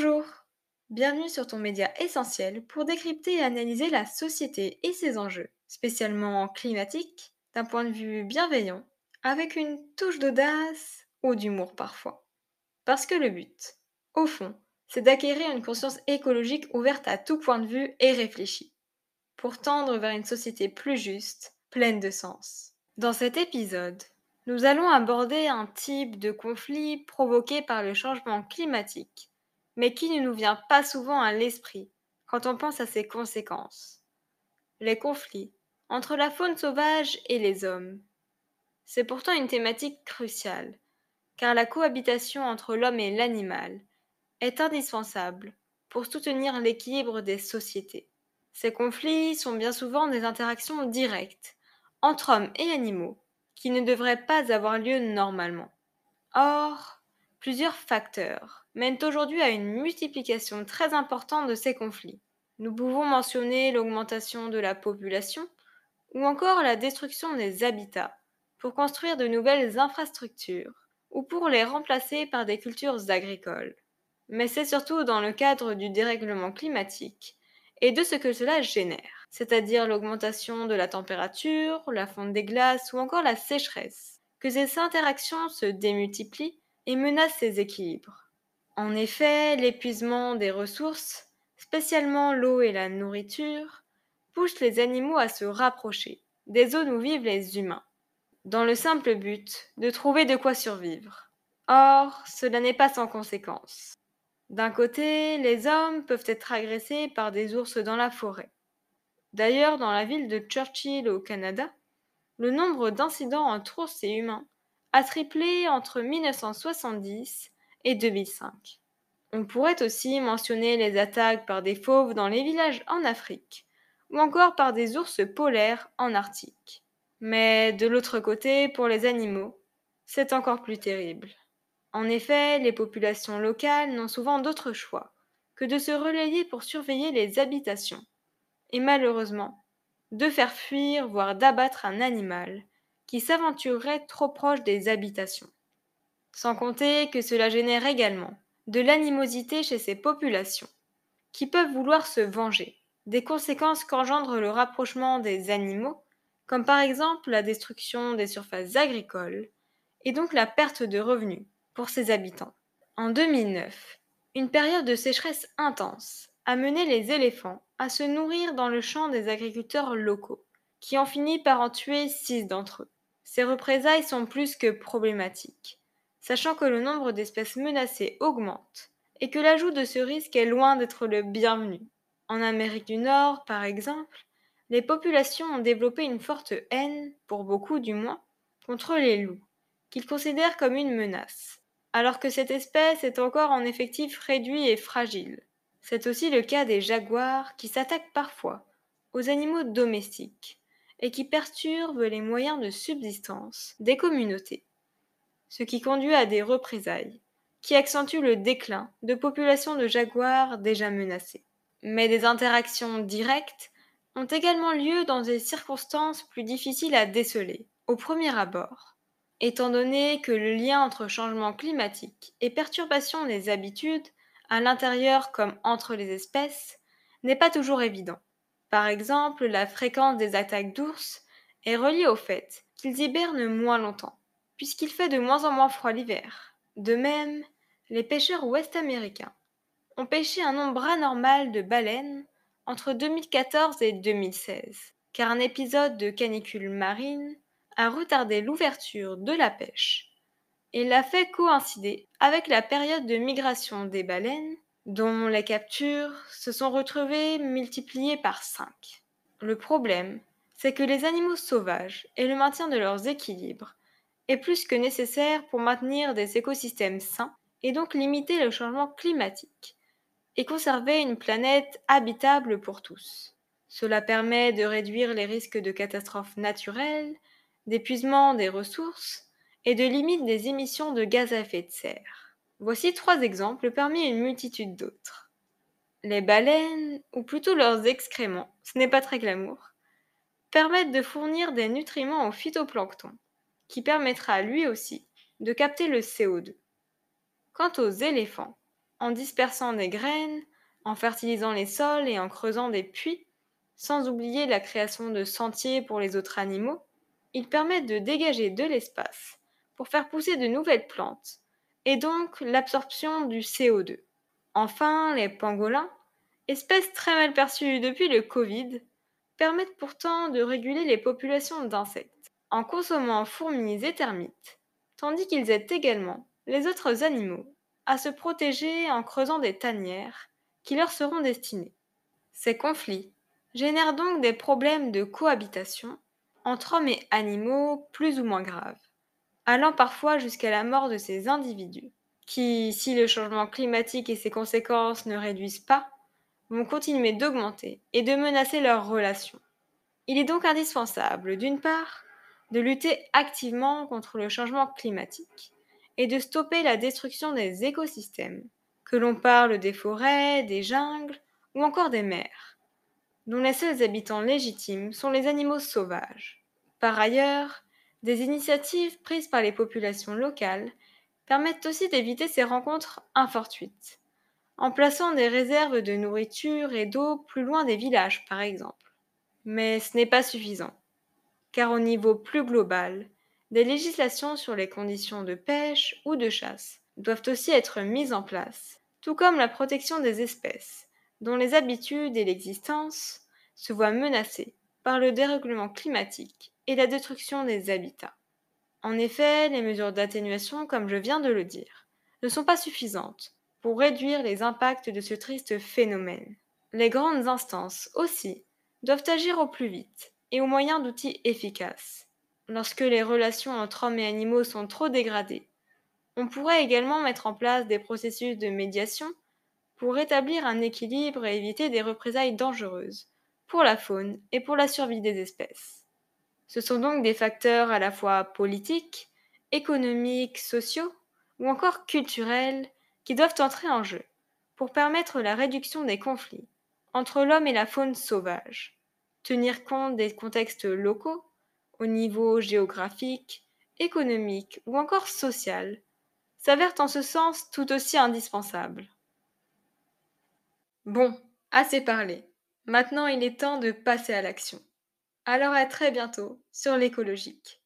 Bonjour, bienvenue sur ton média essentiel pour décrypter et analyser la société et ses enjeux, spécialement climatiques, d'un point de vue bienveillant, avec une touche d'audace ou d'humour parfois. Parce que le but, au fond, c'est d'acquérir une conscience écologique ouverte à tout point de vue et réfléchie, pour tendre vers une société plus juste, pleine de sens. Dans cet épisode, nous allons aborder un type de conflit provoqué par le changement climatique, mais qui ne nous vient pas souvent à l'esprit quand on pense à ses conséquences. Les conflits entre la faune sauvage et les hommes. C'est pourtant une thématique cruciale, car la cohabitation entre l'homme et l'animal est indispensable pour soutenir l'équilibre des sociétés. Ces conflits sont bien souvent des interactions directes entre hommes et animaux qui ne devraient pas avoir lieu normalement. Or, plusieurs facteurs mènent aujourd'hui à une multiplication très importante de ces conflits. Nous pouvons mentionner l'augmentation de la population ou encore la destruction des habitats pour construire de nouvelles infrastructures ou pour les remplacer par des cultures agricoles. Mais c'est surtout dans le cadre du dérèglement climatique et de ce que cela génère, c'est-à-dire l'augmentation de la température, la fonte des glaces ou encore la sécheresse, que ces interactions se démultiplient et menacent ces équilibres. En effet, l'épuisement des ressources, spécialement l'eau et la nourriture, pousse les animaux à se rapprocher des zones où vivent les humains, dans le simple but de trouver de quoi survivre. Or, cela n'est pas sans conséquences. D'un côté, les hommes peuvent être agressés par des ours dans la forêt. D'ailleurs, dans la ville de Churchill au Canada, le nombre d'incidents entre ours et humains a triplé entre 1970 et 2005. On pourrait aussi mentionner les attaques par des fauves dans les villages en Afrique, ou encore par des ours polaires en Arctique. Mais de l'autre côté, pour les animaux, c'est encore plus terrible. En effet, les populations locales n'ont souvent d'autre choix que de se relayer pour surveiller les habitations et malheureusement, de faire fuir voire d'abattre un animal qui s'aventurerait trop proche des habitations. Sans compter que cela génère également de l'animosité chez ces populations qui peuvent vouloir se venger des conséquences qu'engendre le rapprochement des animaux comme par exemple la destruction des surfaces agricoles et donc la perte de revenus pour ses habitants. En 2009, une période de sécheresse intense a mené les éléphants à se nourrir dans le champ des agriculteurs locaux, qui ont fini par en tuer 6 d'entre eux. Ces représailles sont plus que problématiques, sachant que le nombre d'espèces menacées augmente et que l'ajout de ce risque est loin d'être le bienvenu. En Amérique du Nord, par exemple, les populations ont développé une forte haine, pour beaucoup du moins, contre les loups, qu'ils considèrent comme une menace, alors que cette espèce est encore en effectif réduit et fragile. C'est aussi le cas des jaguars qui s'attaquent parfois aux animaux domestiques et qui perturbent les moyens de subsistance des communautés, ce qui conduit à des représailles qui accentuent le déclin de populations de jaguars déjà menacées. Mais des interactions directes ont également lieu dans des circonstances plus difficiles à déceler au premier abord, étant donné que le lien entre changement climatique et perturbation des habitudes, à l'intérieur comme entre les espèces, n'est pas toujours évident. Par exemple, la fréquence des attaques d'ours est reliée au fait qu'ils hibernent moins longtemps, puisqu'il fait de moins en moins froid l'hiver. De même, les pêcheurs ouest-américains ont pêché un nombre anormal de baleines entre 2014 et 2016, car un épisode de canicule marine a retardé l'ouverture de la pêche et l'a fait coïncider avec la période de migration des baleines dont les captures se sont retrouvées multipliées par 5. Le problème, c'est que les animaux sauvages et le maintien de leurs équilibres est plus que nécessaire pour maintenir des écosystèmes sains et donc limiter le changement climatique et conserver une planète habitable pour tous. Cela permet de réduire les risques de catastrophes naturelles, d'épuisement des ressources et de limite des émissions de gaz à effet de serre. Voici 3 exemples parmi une multitude d'autres. Les baleines, ou plutôt leurs excréments, ce n'est pas très glamour, permettent de fournir des nutriments au phytoplancton, qui permettra lui aussi de capter le CO2. Quant aux éléphants, en dispersant des graines, en fertilisant les sols et en creusant des puits, sans oublier la création de sentiers pour les autres animaux, ils permettent de dégager de l'espace pour faire pousser de nouvelles plantes et donc l'absorption du CO2. Enfin, les pangolins, espèces très mal perçues depuis le Covid, permettent pourtant de réguler les populations d'insectes en consommant fourmis et termites, tandis qu'ils aident également les autres animaux à se protéger en creusant des tanières qui leur seront destinées. Ces conflits génèrent donc des problèmes de cohabitation entre hommes et animaux plus ou moins graves, allant parfois jusqu'à la mort de ces individus, qui, si le changement climatique et ses conséquences ne réduisent pas, vont continuer d'augmenter et de menacer leurs relations. Il est donc indispensable, d'une part, de lutter activement contre le changement climatique et de stopper la destruction des écosystèmes, que l'on parle des forêts, des jungles ou encore des mers, dont les seuls habitants légitimes sont les animaux sauvages. Par ailleurs, des initiatives prises par les populations locales permettent aussi d'éviter ces rencontres infortuites, en plaçant des réserves de nourriture et d'eau plus loin des villages, par exemple. Mais ce n'est pas suffisant, car au niveau plus global, des législations sur les conditions de pêche ou de chasse doivent aussi être mises en place, tout comme la protection des espèces, dont les habitudes et l'existence se voient menacées par le dérèglement climatique et la destruction des habitats. En effet, les mesures d'atténuation, comme je viens de le dire, ne sont pas suffisantes pour réduire les impacts de ce triste phénomène. Les grandes instances aussi doivent agir au plus vite et au moyen d'outils efficaces. Lorsque les relations entre hommes et animaux sont trop dégradées, on pourrait également mettre en place des processus de médiation pour rétablir un équilibre et éviter des représailles dangereuses pour la faune et pour la survie des espèces. Ce sont donc des facteurs à la fois politiques, économiques, sociaux ou encore culturels qui doivent entrer en jeu pour permettre la réduction des conflits entre l'homme et la faune sauvage, tenir compte des contextes locaux au niveau géographique, économique ou encore social, s'avère en ce sens tout aussi indispensable. Bon, assez parlé. Maintenant, il est temps de passer à l'action. Alors à très bientôt sur l'écologique.